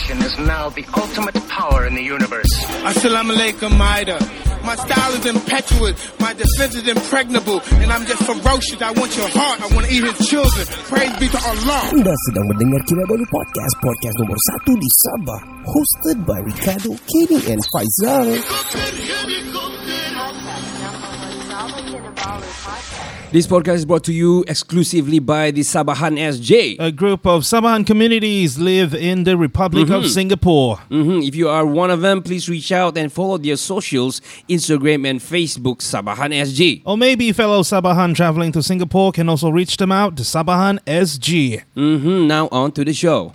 nation is now the ultimate power in the universe. Assalamu alaikum, Maida. My style is impetuous, my defense is impregnable, and I'm just ferocious. I want your heart, I want to eat his children. Praise be to Allah. Anda sedang mendengar Kinabalu Podcast, podcast nomor 1 di Sabah, hosted by Ricardo, Kenny and Faizal. This podcast is brought to you exclusively by the Sabahan SG. A group of Sabahan communities live in the Republic of Singapore. If you are one of them, please reach out and follow their socials, Instagram and Facebook, Sabahan SG. Or maybe fellow Sabahan traveling to Singapore can also reach them out to Sabahan SG. Now on to the show.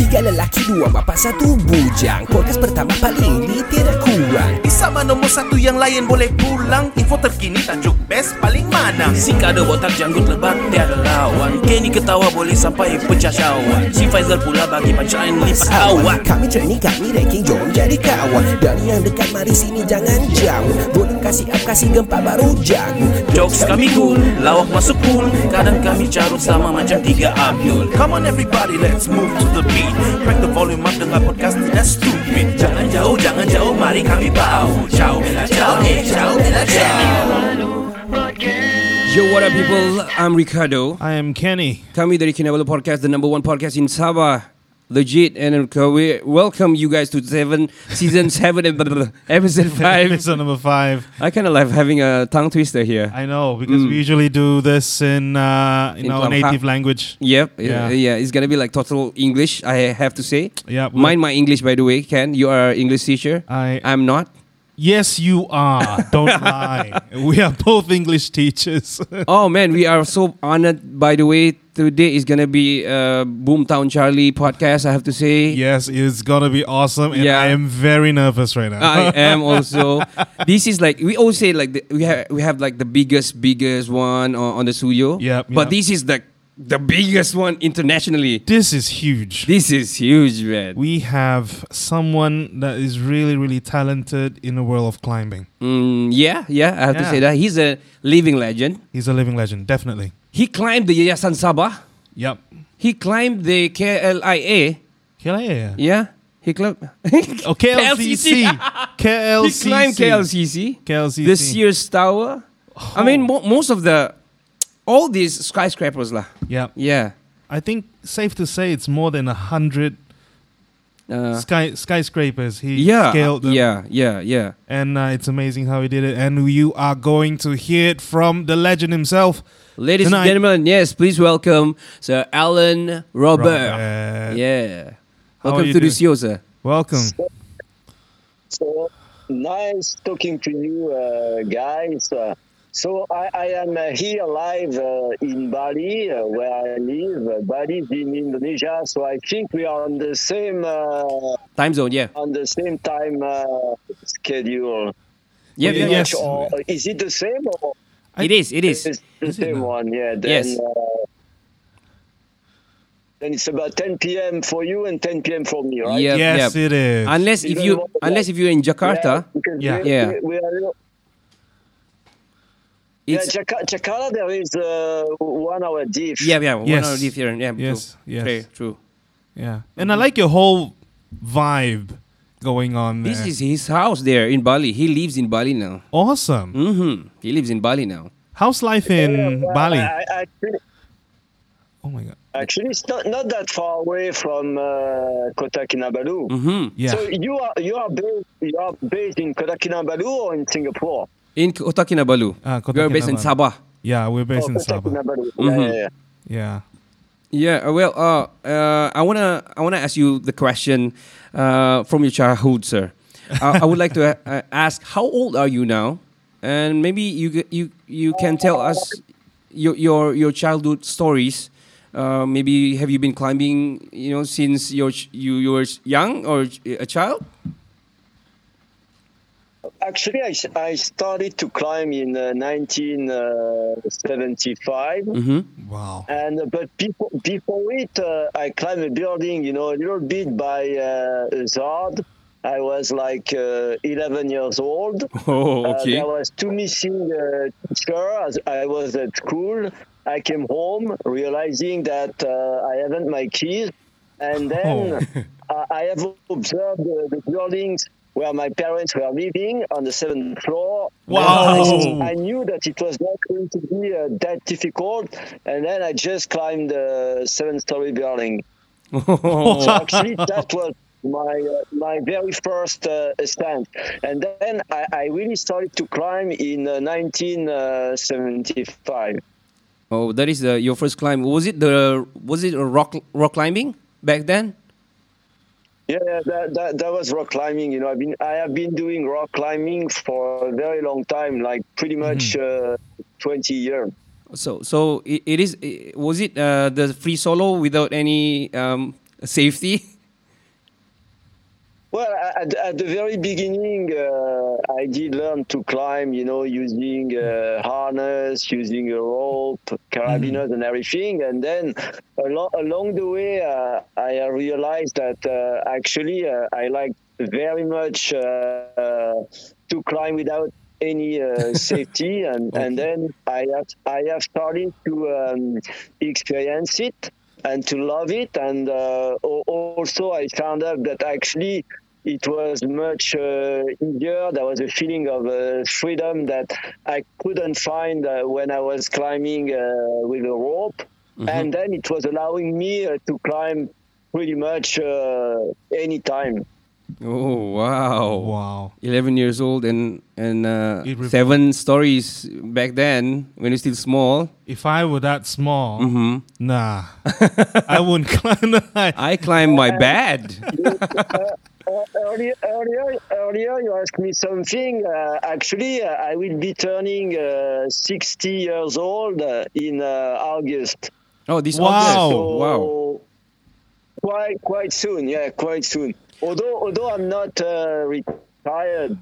Tiga lelaki, dua bapa, satu bujang. Podcast pertama paling ini tiada kurang. Di Sabah nombor satu, yang lain boleh pulang. Info terkini, tajuk best paling mana. Si kada botak, janggut lebat, tiada lawan. Kenny ketawa boleh sampai pecah syawak. Si Faizal pula bagi pancaan lipat awak. Kami training, kami ranking, jom jadi kawan. Dari yang dekat, mari sini jangan jauh. Boleh kasih up, kasih gempa baru jago. Jokes kami cool, lawak masuk cool. Kadang kami carut sama macam tiga Abdul. Come on everybody, let's move to the beat. Crack the volume up, dengar podcast tidak stupid. Jangan jauh, jangan jauh, mari kami bau. Ciao, bella, ciao, eh, ciao, bella, ciao. Yo, what up people? I'm Ricardo. I am Kenny. Kami dari Kinabalu Podcast, the number one podcast in Sabah. Legit, and we welcome you guys to season 7, episode 5. Episode number 5. I kind of like having a tongue twister here. I know, because we usually do this in our native language. Yep, yeah. It's gonna be like total English, I have to say. Yeah. Mind my English, by the way, Ken. You are an English teacher. I'm not. Yes, you are. Don't lie. We are both English teachers. Oh man, we are so honored. By the way, today is gonna be Boomtown Charlie podcast. I have to say, yes, it's gonna be awesome, and yeah. I am very nervous right now. I am also. This is like we always say, like we have like the biggest one on the studio. Yeah, but this is like the biggest one internationally. This is huge, man. We have someone that is really, really talented in the world of climbing. I have to say that. He's a living legend. Definitely. He climbed the Yayasan Sabah. Yep. He climbed the KLIA. KLIA? Yeah. He climbed... oh, KLCC. He climbed KLCC. The Sears Tower. Oh. I mean, most of the... all these skyscrapers lah. Yeah. Yeah. I think safe to say it's more than 100 skyscrapers. He scaled them. Yeah. And it's amazing how he did it. And you are going to hear it from the legend himself. Ladies and gentlemen, yes, please welcome Sir Alain Robert. Yeah. Welcome to the show, sir. Welcome. So nice talking to you guys. So I am here live in Bali, where I live. Bali is in Indonesia, so I think we are on the same time zone. Yeah, on the same time schedule. Yeah, yes. Or, is it the same? Or it is. It's the same one. Yeah. Yes. Then it's about 10 p.m. for you and 10 p.m. for me, right? Yeah, yes, yeah. It is. Unless if you're in Jakarta. Yeah. We are Jakarta, there is 1 hour diff. Yeah, 1 hour diff here. Yeah, yes, true. Yeah, and I like your whole vibe going on there. This is his house there in Bali. He lives in Bali now. Awesome. He lives in Bali now. How's life in Bali? Oh my God. Actually, it's not that far away from Kota Kinabalu. So you are based in Kota Kinabalu or in Singapore? In Kota Kinabalu. We're based in Sabah. Yeah, we're based in Sabah. Yeah. Well, I wanna ask you the question from your childhood, sir. I would like to ask, how old are you now? And maybe you can tell us your childhood stories. Maybe have you been climbing, since you were young or a child? Actually, I started to climb in 1975. Wow! And but before it, I climbed a building, a little bit by hazard. I was like 11 years old. Oh, okay. There was two missing teachers. I was at school. I came home realizing that I haven't my keys. And then I have observed the buildings where my parents were living on the seventh floor. Wow! I knew that it was not going to be that difficult. And then I just climbed the seven-story building. So actually, that was my very first ascent. And then I really started to climb in 1975. Oh, that is your first climb. Was it rock climbing back then? Yeah, that was rock climbing. You know, I have been doing rock climbing for a very long time, like pretty much 20 years. So was it the free solo without any safety? Well, at the very beginning, I did learn to climb, you know, using harness, using a rope, carabiners, and everything. And then along the way, I realized that actually I liked very much to climb without any safety. And, okay. And then I have started to experience it and to love it. And also I found out that actually it was much easier. There was a feeling of freedom that I couldn't find when I was climbing with a rope. Mm-hmm. And then it was allowing me to climb pretty much any time. Oh, wow. 11 years old and 7 stories back then when you're still small. If I were that small, nah, I wouldn't climb. I climbed my bed. Earlier, you asked me something. Actually, I will be turning 60 years old in August. Oh, this August. So wow. Quite soon, yeah, quite soon. Although I'm not retired,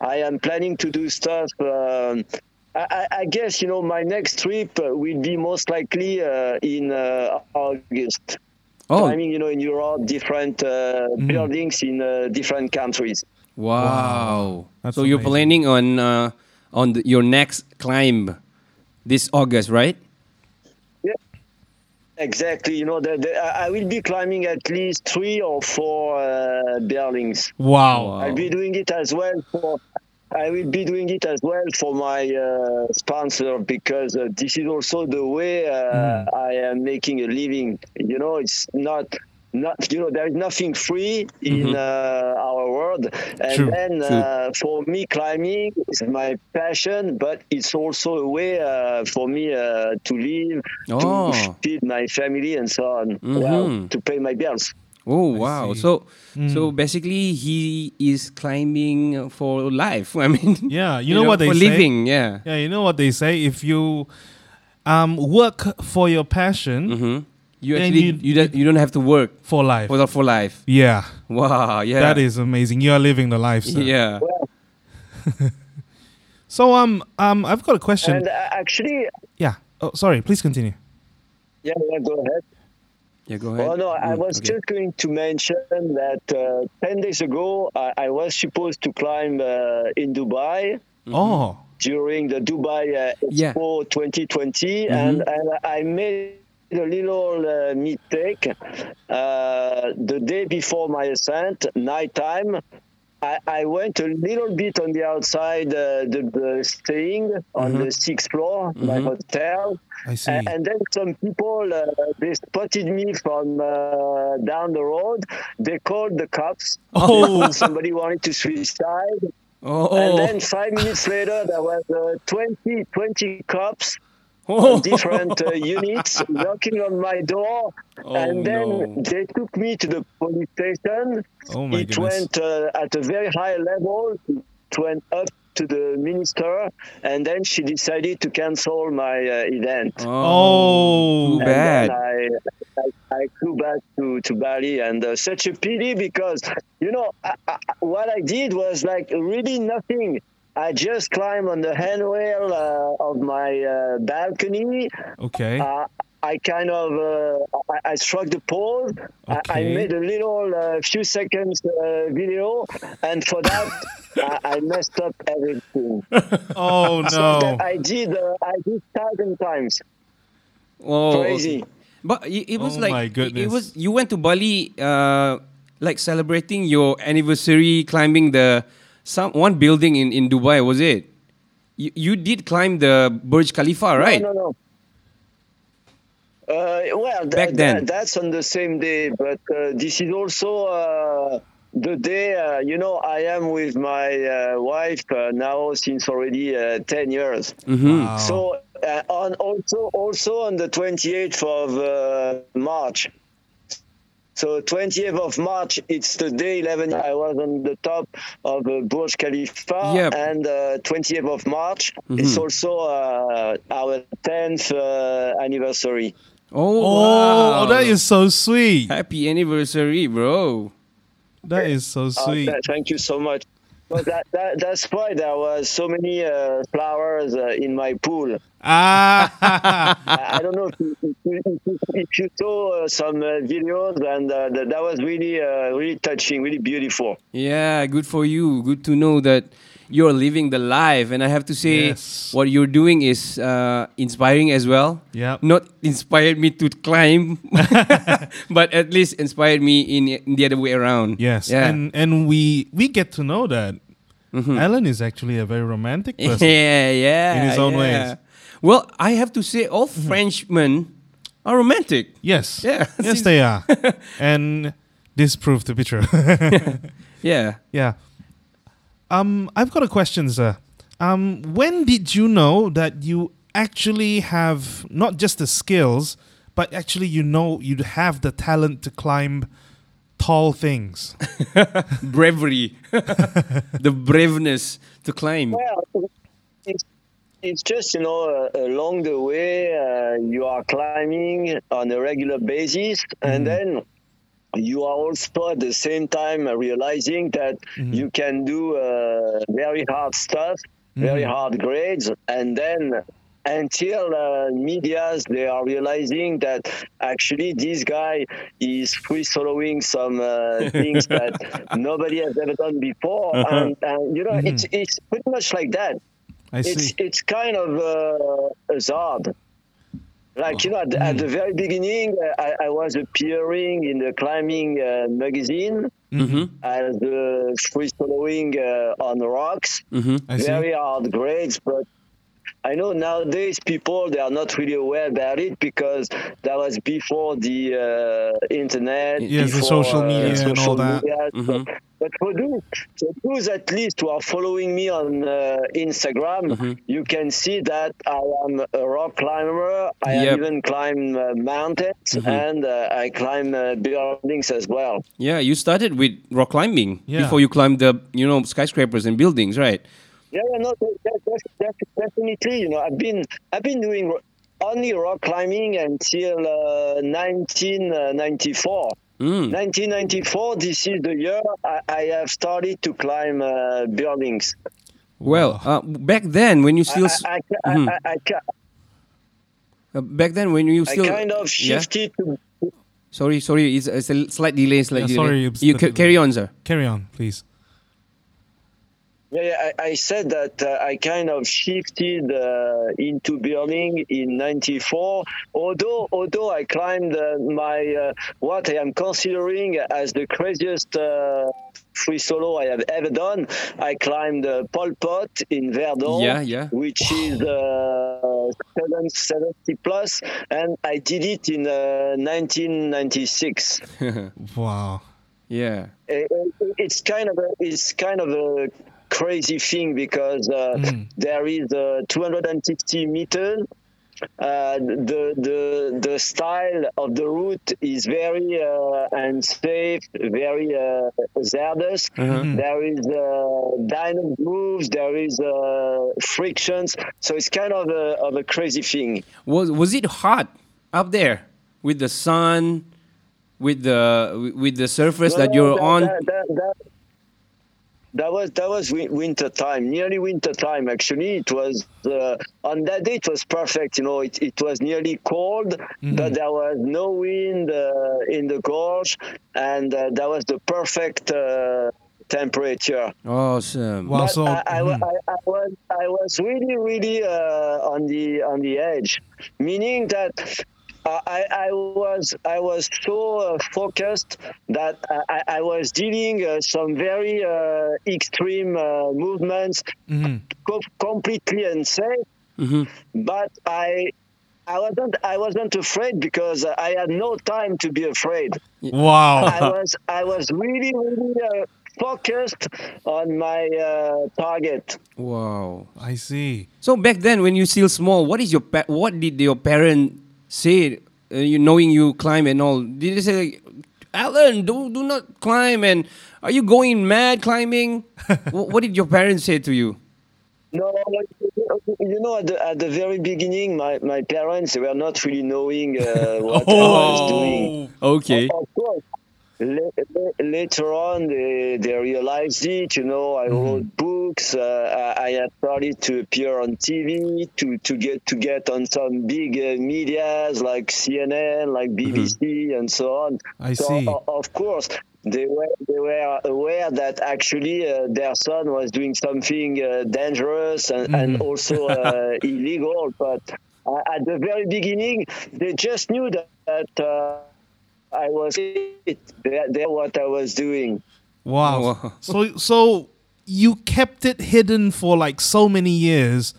I am planning to do stuff. I guess, you know, my next trip will be most likely in August. Oh. I mean, you know, in Europe, different buildings in different countries. Wow. That's so amazing. You're planning on your next climb this August, right? Exactly, you know, I will be climbing at least 3 or 4 buildings. Wow! I'll be doing it as well for my sponsor, because this is also the way I am making a living. You know, it's not you know, there is nothing free in our world. And true, then for me, climbing is my passion, but it's also a way for me to live, to feed my family and so on, to pay my bills. Oh, wow. So basically he is climbing for life. I mean, yeah, you know what they say? For living, yeah. Yeah, you know what they say? If you work for your passion... You actually you don't have to work for life. For life. Yeah. Wow. Yeah. That is amazing. You are living the life, sir. Yeah. So I've got a question. And actually. Yeah. Oh, sorry. Please continue. Yeah. Go ahead. Yeah. Go ahead. Oh no, I was just going to mention that 10 days ago I was supposed to climb in Dubai. Oh. During the Dubai Expo 2020, and I made a little mistake. The day before my ascent, nighttime, I went a little bit on the outside the staying on the 6th floor, my hotel. I see. And then some people they spotted me from down the road. They called the cops. Oh, somebody wanted to suicide. Oh, and then 5 minutes later, there was 20 cops. Different units knocking on my door, and then they took me to the police station. It went at a very high level. It went up to the minister, and then she decided to cancel my event. Oh, too bad! I flew back to Bali, and such a pity, because you know what I did was like really nothing. I just climbed on the handrail of my balcony. Okay. I kind of I struck the pole. Okay. I made a little few seconds video, and for that I messed up everything. Oh no! So that I did 1,000 times. Whoa. Crazy. But it was you went to Bali like celebrating your anniversary, climbing the one building in Dubai, was it? You did climb the Burj Khalifa, right? No. Back then. That's on the same day, but this is also the day, I am with my wife now since already 10 years. Mm-hmm. Wow. So also on the 28th of March. So 28th of March, it's the day 11. I was on the top of Burj Khalifa, yep. And 28th of March, mm-hmm. It's also our 10th anniversary. Oh wow. That is so sweet. Happy anniversary, bro. That is so sweet. Thank you so much. But that's why there was so many flowers in my pool. Ah! I don't know if you saw some videos, and that was really touching, really beautiful. Yeah, good for you. Good to know that you're living the life. And I have to say, yes. What you're doing is inspiring as well. Yeah. Not inspired me to climb, but at least inspired me in the other way around. Yes. Yeah. And we get to know that. Mm-hmm. Alan is actually a very romantic person. Yeah. In his own ways. Well, I have to say, all mm-hmm. Frenchmen are romantic. Yes. Yeah. Yes, they are. And this proved to be true. Yeah. I've got a question, sir. When did you know that you actually have not just the skills, but actually you have the talent to climb tall things? Bravery. The braveness to climb. Well, it's just, along the way, you are climbing on a regular basis, and then you are also at the same time realizing that you can do very hard stuff, very hard grades, and then until medias, they are realizing that actually this guy is free soloing some things that nobody has ever done before, and it's pretty much like that. It's kind of hazard. Like, at the very beginning, I was appearing in the climbing magazine as the free soloing on rocks, very hard grades. But I know nowadays people, they are not really aware about it because that was before the internet, before the social media and all that. But for those at least who are following me on Instagram, you can see that I am a rock climber. I even climb mountains, and I climb buildings as well. Yeah, you started with rock climbing before you climbed the skyscrapers and buildings, right? Yeah, no, definitely. I've been doing only rock climbing until 1994. 1994, this is the year I have started to climb buildings. Well, back then, when you still... back then, when you still... I kind of shifted to... Sorry, it's a slight delay. Sorry. You carry on, sir. Carry on, please. Yeah, I said that I kind of shifted into building in 94, although I climbed my what I am considering as the craziest free solo I have ever done. I climbed Pol Pot in Verdun, which is 770 plus, and I did it in 1996. Wow. Yeah. It's kind of a crazy thing because there is 260 meters. The style of the route is very unsafe, very hazardous. There is dynamic moves, there is frictions. So it's kind of a crazy thing. Was it hot up there with the sun, with the surface that you're on? That was winter time, nearly winter time. Actually, it was on that day. It was perfect. It was nearly cold, but there was no wind in the gorge, and that was the perfect temperature. Awesome! Wow, so, I was really on the edge, meaning that I was so focused that I was dealing some very extreme movements, mm-hmm. completely unsafe. Mm-hmm. But I wasn't afraid because I had no time to be afraid. Wow! I was really focused on my target. Wow! I see. So back then, when you still small, what did your parent say? Knowing you climb and all, did they say, like, "Alain, do not climb"? And are you going mad climbing? What did your parents say to you? No, you know, at the very beginning, my parents were not really knowing what I was doing. Okay. Of course, later on, they realized it. You know, I wrote books. I had started to appear on TV, to get on some big medias like CNN, like BBC, and so on. I see. Of course. They were aware that actually their son was doing something dangerous and also illegal. But at the very beginning, they just knew that I was it. They what I was doing. Wow! So you kept it hidden for like so many years,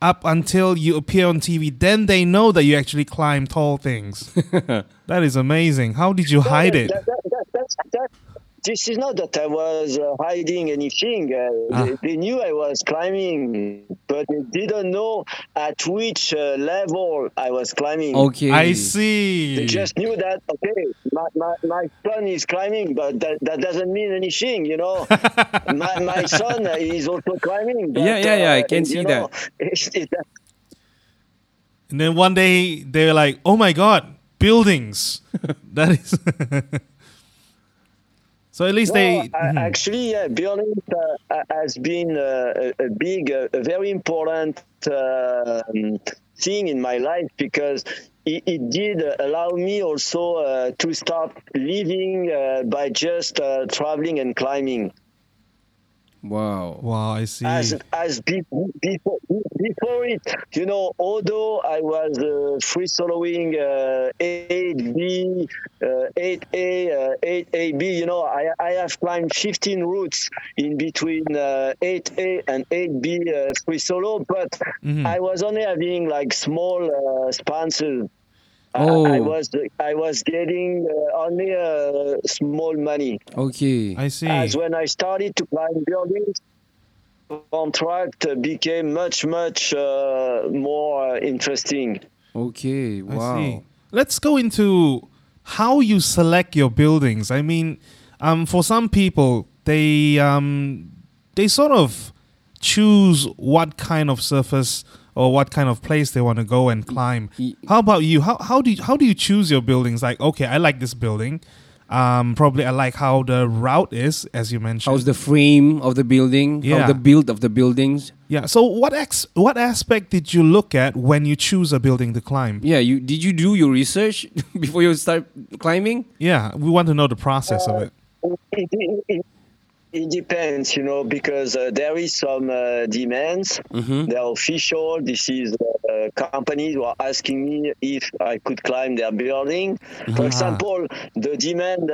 up until you appear on TV. Then they know that you actually climb tall things. That is amazing. How did you hide it? This is not that I was hiding anything. They knew I was climbing, but they didn't know at which level I was climbing. Okay, I see. They just knew that, okay, my son is climbing, but that doesn't mean anything, you know. my son is also climbing. But, yeah, I can see that. And then one day, they're like, oh my God, buildings. That is... So at least actually, building has been a big, a very important thing in my life because it did allow me also to stop living by just traveling and climbing. Wow, I see. As before it, you know, although I was free soloing 8B, 8A, 8AB, you know, I have climbed 15 routes in between 8A and 8B free solo, but I was only having like small sponsors. Oh. I was getting only small money. Okay, I see. As when I started to climb buildings, contract became much more interesting. Okay, wow. I see. Let's go into how you select your buildings. I mean, for some people, they sort of choose what kind of surface or what kind of place they want to go and climb. How about you? How do you choose your buildings? Like, okay, I like this building. Probably I like how the route is, as you mentioned. How's the frame of the building? Yeah. How's the build of the buildings? Yeah. So what aspect did you look at when you choose a building to climb? Yeah. Did you do your research before you start climbing? Yeah. We want to know the process of it. It depends, you know, because there is some demands. They're official. This is companies who are asking me if I could climb their building. For example, the demand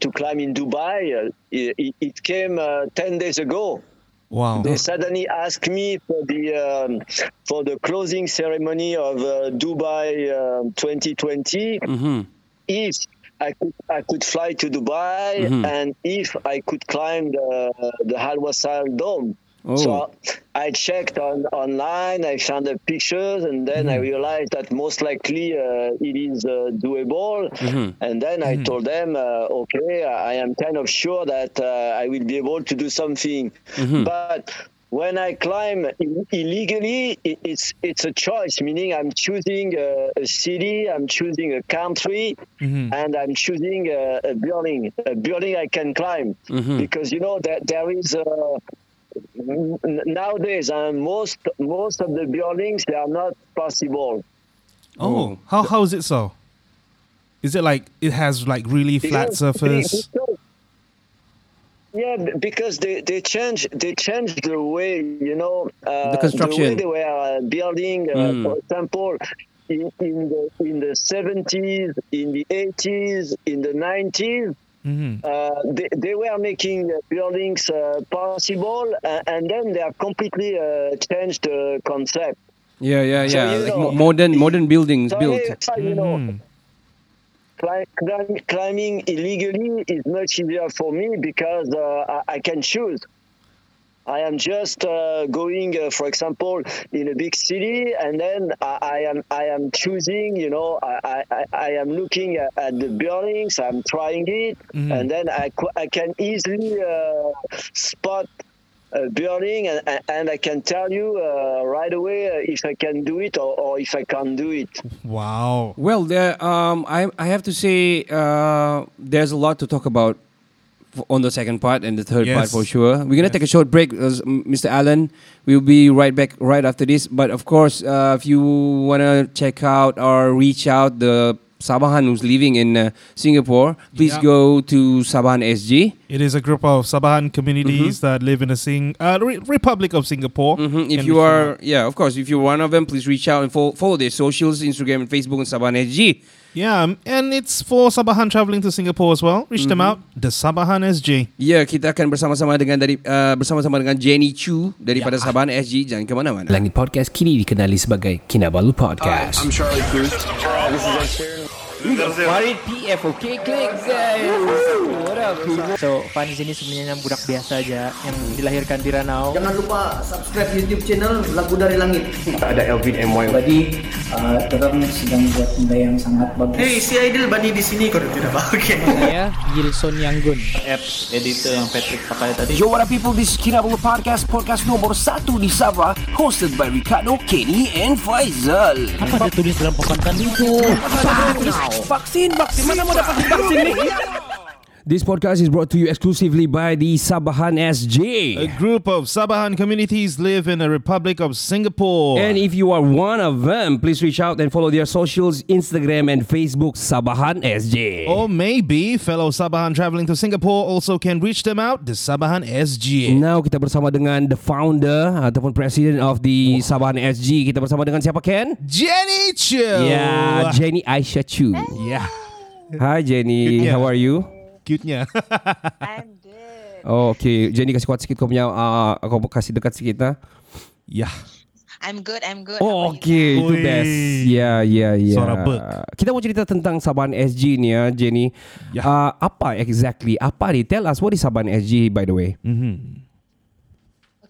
to climb in Dubai, it came 10 days ago. Wow. They suddenly asked me for the closing ceremony of Dubai 2020 if I could fly to Dubai and if I could climb the Al Wasl Dome. Oh. So I checked online, I found the pictures, and then I realized that most likely it is doable. And then I told them, okay, I am kind of sure that I will be able to do something. But when I climb illegally, it's a choice, meaning I'm choosing a city, I'm choosing a country, and I'm choosing a building I can climb. Because, you know, that there is, nowadays, most of the buildings, they are not possible. Oh, how is it so? Is it like, it has like really flat surface? Yeah, because they change the way, you know, the construction, the way they were building. For example, in the 70s, in the 80s, in the 90s, they were making buildings possible, and then they have completely changed the concept. Yeah. So, like know, modern buildings built. You know, climbing illegally is much easier for me because I can choose. I am just going, for example, in a big city, and then I am choosing. You know, I am looking at the buildings. I'm trying it, and then I can easily spot a building, and I can tell you right away if I can do it or if I can't do it. Wow. Well, there, I have to say there's a lot to talk about on the second part and the third part for sure. We're going to take a short break, Mr. Alain. We'll be right back right after this. But of course, if you want to check out or reach out the Sabahan who's living in Singapore, please go to Sabahan SG. It is a group of Sabahan communities that live in the Republic of Singapore. If you are, of course, if you're one of them, please reach out and follow their socials, Instagram and Facebook, and Sabahan SG. Yeah, and it's for Sabahan travelling to Singapore as well. Reach them out, the Sabahan SG. Ya, kita akan bersama-sama dengan Jenny Chu daripada Sabahan SG. Jangan ke mana-mana. Langit Podcast kini dikenali sebagai Kinabalu Podcast. I'm Charlie Cruz. This is Sharon. Farid PF, okay, klik guys. What up? So, Fanis ini sebenarnya budak biasa aja yang dilahirkan di Ranau. Jangan lupa subscribe YouTube channel Lagu Dari Langit. Kita ada Elvin MY. Badi, terang sedang buat benda yang sangat bagus. Hey, si Aidil Badi di sini kalau tidak bahagia. Saya, Gilson Yanggun. Apps editor yang Patrick pakai tadi. Yo, what up people, this is Kinabalu Podcast nomor 1 di Sabah, hosted by Ricardo, Kenny, and Faizal. Apa dia tulis dalam papan kan itu? Vaksin. Mana mau dapat vaksin ni? This podcast is brought to you exclusively by the Sabahan SG. A group of Sabahan communities live in the Republic of Singapore. And if you are one of them, please reach out and follow their socials, Instagram and Facebook, Sabahan SG. Or maybe fellow Sabahan travelling to Singapore also can reach them out, the Sabahan SG. Now kita bersama dengan the founder ataupun president of the Sabahan SG. Kita bersama dengan siapa, Ken? Jenny Chu. Yeah, Jenny Aisyah Chu. Yeah. Hi Jenny, how are you? Cute-nya. I'm good. Oh, okay. Jenny, kasih kuat sikit kau punya. Kau kasih dekat sikit lah. Yeah. I'm good. Oh, okay. Itu best. Yeah. Suara berk. Kita mau cerita tentang Sabahan SG ni ya, Jenny. Yeah. Apa exactly? Apa dia? Tell us, what is Sabahan SG, by the way?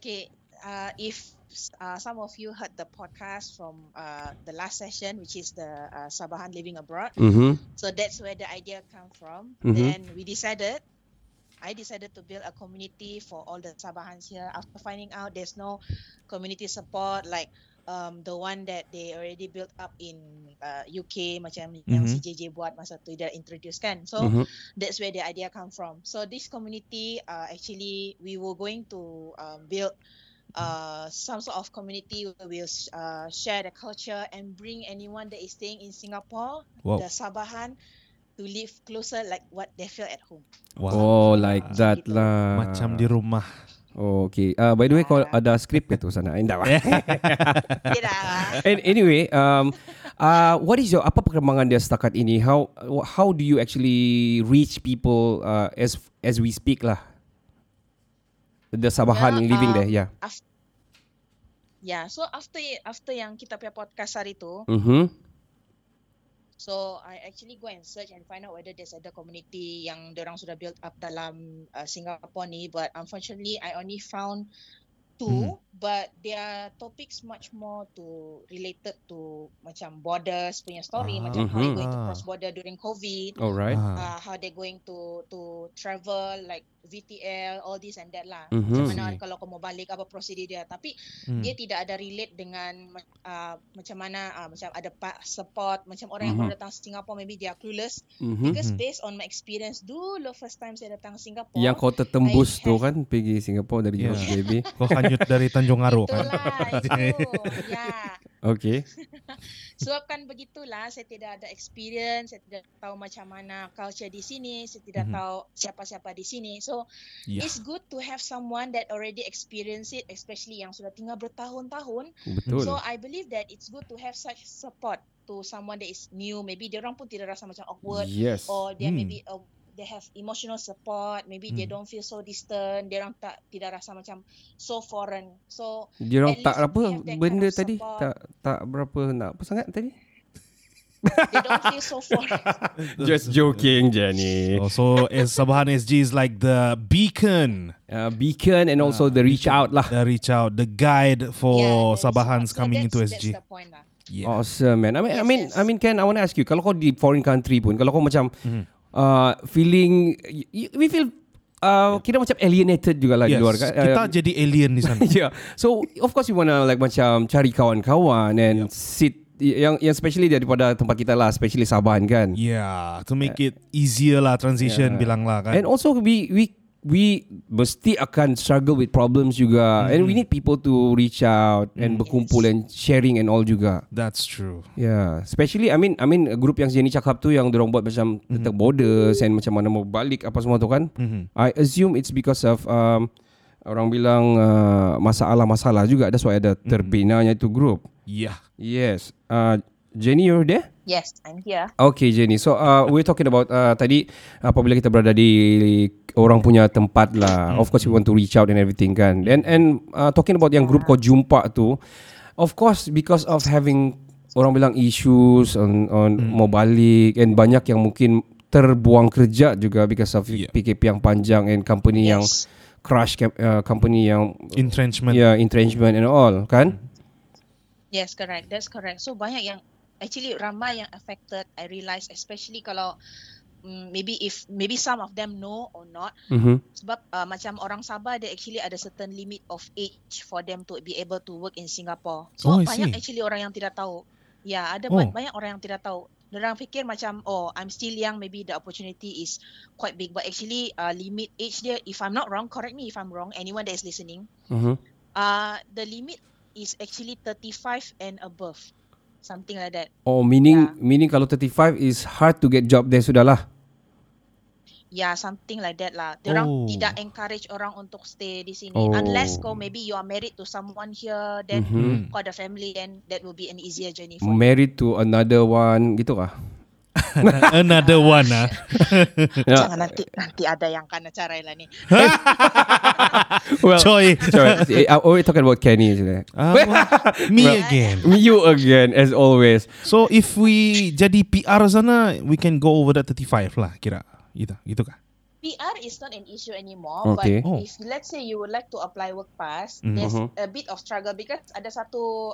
Okay. If some of you heard the podcast from the last session, which is the Sabahan Living Abroad. So that's where the idea came from. Then I decided to build a community for all the Sabahans here. After finding out there's no community support like the one that they already built up in UK, macam yang CJJ buat masa tu dia introduce kan. So that's where the idea came from. So this community, actually we were going to build some sort of community where we'll share the culture and bring anyone that is staying in Singapore, the Sabahan, to live closer like what they feel at home. Wow. Oh, like that gitu lah. Macam di rumah. Oh, okay. By the way, kau ada skrip ke tu sana? Indah lah. Tidak lah. Anyway, apa perkembangan dia setakat ini? How do you actually reach people as we speak lah? The Sabahan living there, yeah. So after yang kita punya podcast hari tu, so I actually go and search and find out whether there's other community yang diorang sudah build up dalam Singapore ni, but unfortunately I only found two, but their topics much more to related to macam borders punya story, macam how they going to cross border during COVID, how they going to travel like VTL, all this and that lah. Macam mana kalau kau mau balik apa prosedur dia, tapi dia tidak ada relate dengan macam mana macam ada support macam orang yang baru datang Singapore, maybe they are clueless because based on my experience dulu first time saya datang Singapore yang kau tertembus tu kan pergi Singapore dari Johor, baby. Kau hanyut dari Tanjung Ngaruh kan. Itu. Ya. Okey. Sebab kan begitulah, saya tidak ada experience, saya tidak tahu macam mana culture di sini, saya tidak tahu siapa-siapa di sini. So it's good to have someone that already experience it, especially yang sudah tinggal bertahun-tahun. Betul. So I believe that it's good to have such support to someone that is new. Maybe dia orang pun tidak rasa macam awkward, or dia maybe they have emotional support, maybe they don't feel so distant, dia orang tidak rasa macam so foreign. So dia orang tak apa benda tadi support. tak berapa nak apa sangat tadi. They don't feel so foreign. Just joking, Jenny. So Sabahan SG is like the beacon and also the reach out lah. The reach out, the guide for Sabahans coming into SG. That's the point lah. Yeah. Awesome, man. I mean, Ken, I want to ask you, kalau kau di foreign country pun, kalau kau macam feeling we feel kita macam alienated juga lah di luar kan. Kita jadi alien di sana. Yeah. So of course you wanna like macam cari kawan-kawan and sit yang especially daripada tempat kita lah, especially Sabahan kan. Yeah, to make it easier lah transition bilang lah kan. And also we mesti akan struggle with problems juga, and we need people to reach out and berkumpul and sharing and all juga. That's true. Yeah, especially I mean group yang Jenny cakap tu yang diorang buat macam tentang borders and macam mana mau balik apa semua tu kan. I assume it's because of orang bilang masalah-masalah juga, that's why ada terbinanya itu group. Yeah. Yes. Jenny, you're there? Yes, I'm here. Okay, Jenny. So, we're talking about tadi apabila kita berada di orang punya tempat lah. Of course, we want to reach out and everything kan. And talking about yang group kau jumpa tu, of course, because of having orang bilang issues on mau balik, and banyak yang mungkin terbuang kerja juga because of PKP yang panjang and company yang crash, company yang entrenchment. Yeah, entrenchment and all kan. Yes, correct. That's correct. So, banyak yang actually ramai yang affected. I realize, especially kalau maybe some of them know or not. Sebab macam orang Sabah, they actually ada certain limit of age for them to be able to work in Singapore. So banyak actually orang yang tidak tahu. Ya, ada banyak orang yang tidak tahu. Mereka fikir macam, I'm still young, maybe the opportunity is quite big. But actually, limit age dia, if I'm not wrong, correct me if I'm wrong, anyone that is listening, the limit is actually 35 and above. Something like that. Oh, meaning kalau 35 is hard to get job there sudahlah. Yeah, something like that lah. Diorang tidak encourage orang untuk stay di sini. Unless kau maybe you are married to someone here, then kau ada family, and that will be an easier journey for you. Married to another one, gitu kah? Another one lah. Jangan nanti ada yang kena carai lah ni. Well, Choi. We're talking about Kenny today. You again as always. So if we jadi PR sana, we can go over that 35 lah kira. Gitu kah? PR is not an issue anymore, okay. But if let's say you would like to apply work pass, there's a bit of struggle because ada satu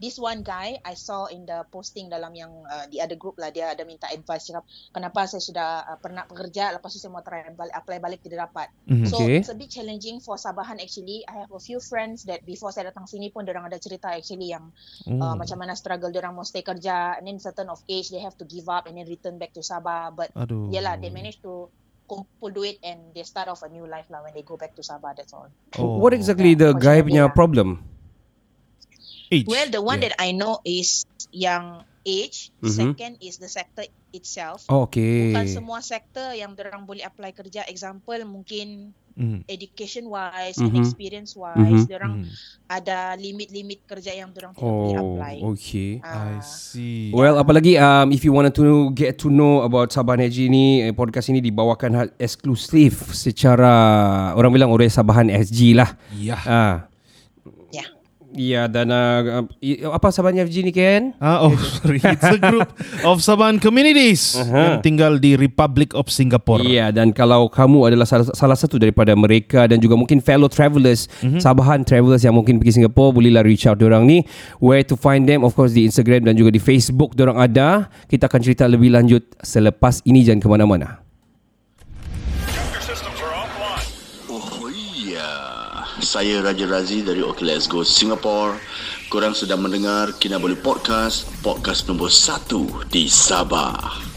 this one guy I saw in the posting dalam yang the other group lah, dia ada minta advice kenapa saya sudah pernah bekerja, lepas tu saya mau try apply balik tidak dapat. So it's a bit challenging for Sabahan actually. I have a few friends that before saya datang sini pun diorang ada cerita actually yang macam mana struggle diorang mau stay kerja, and then certain of age they have to give up and then return back to Sabah, but yelah, they managed to kumpul duit and they start off a new life lah when they go back to Sabah, that's all. What exactly the guy punya problem? Age. Well, the one that I know is yang age, second is the sector itself. Okay. Bukan semua sektor yang orang boleh apply kerja. Example mungkin education wise and experience wise, orang ada limit-limit kerja yang orang tidak boleh apply. Okay. I see. Well, apalagi if you wanted to get to know about Sabahan SG ni, podcast ini dibawakan eksklusif secara orang bilang oleh Sabahan SG lah. Yeah. Ya, dan apa Sabahan SG ni, Ken? Sorry. It's a group of Sabahan communities yang tinggal di Republic of Singapore. Ya, dan kalau kamu adalah salah satu daripada mereka dan juga mungkin fellow travelers, Sabahan travelers yang mungkin pergi Singapura, bolehlah reach out diorang ni. Where to find them? Of course, di Instagram dan juga di Facebook diorang ada. Kita akan cerita lebih lanjut selepas ini, jangan ke mana-mana. Saya Raja Razi dari OK Let's Go Singapore. Korang sedang mendengar Kinabalu Podcast, podcast nombor 1 di Sabah.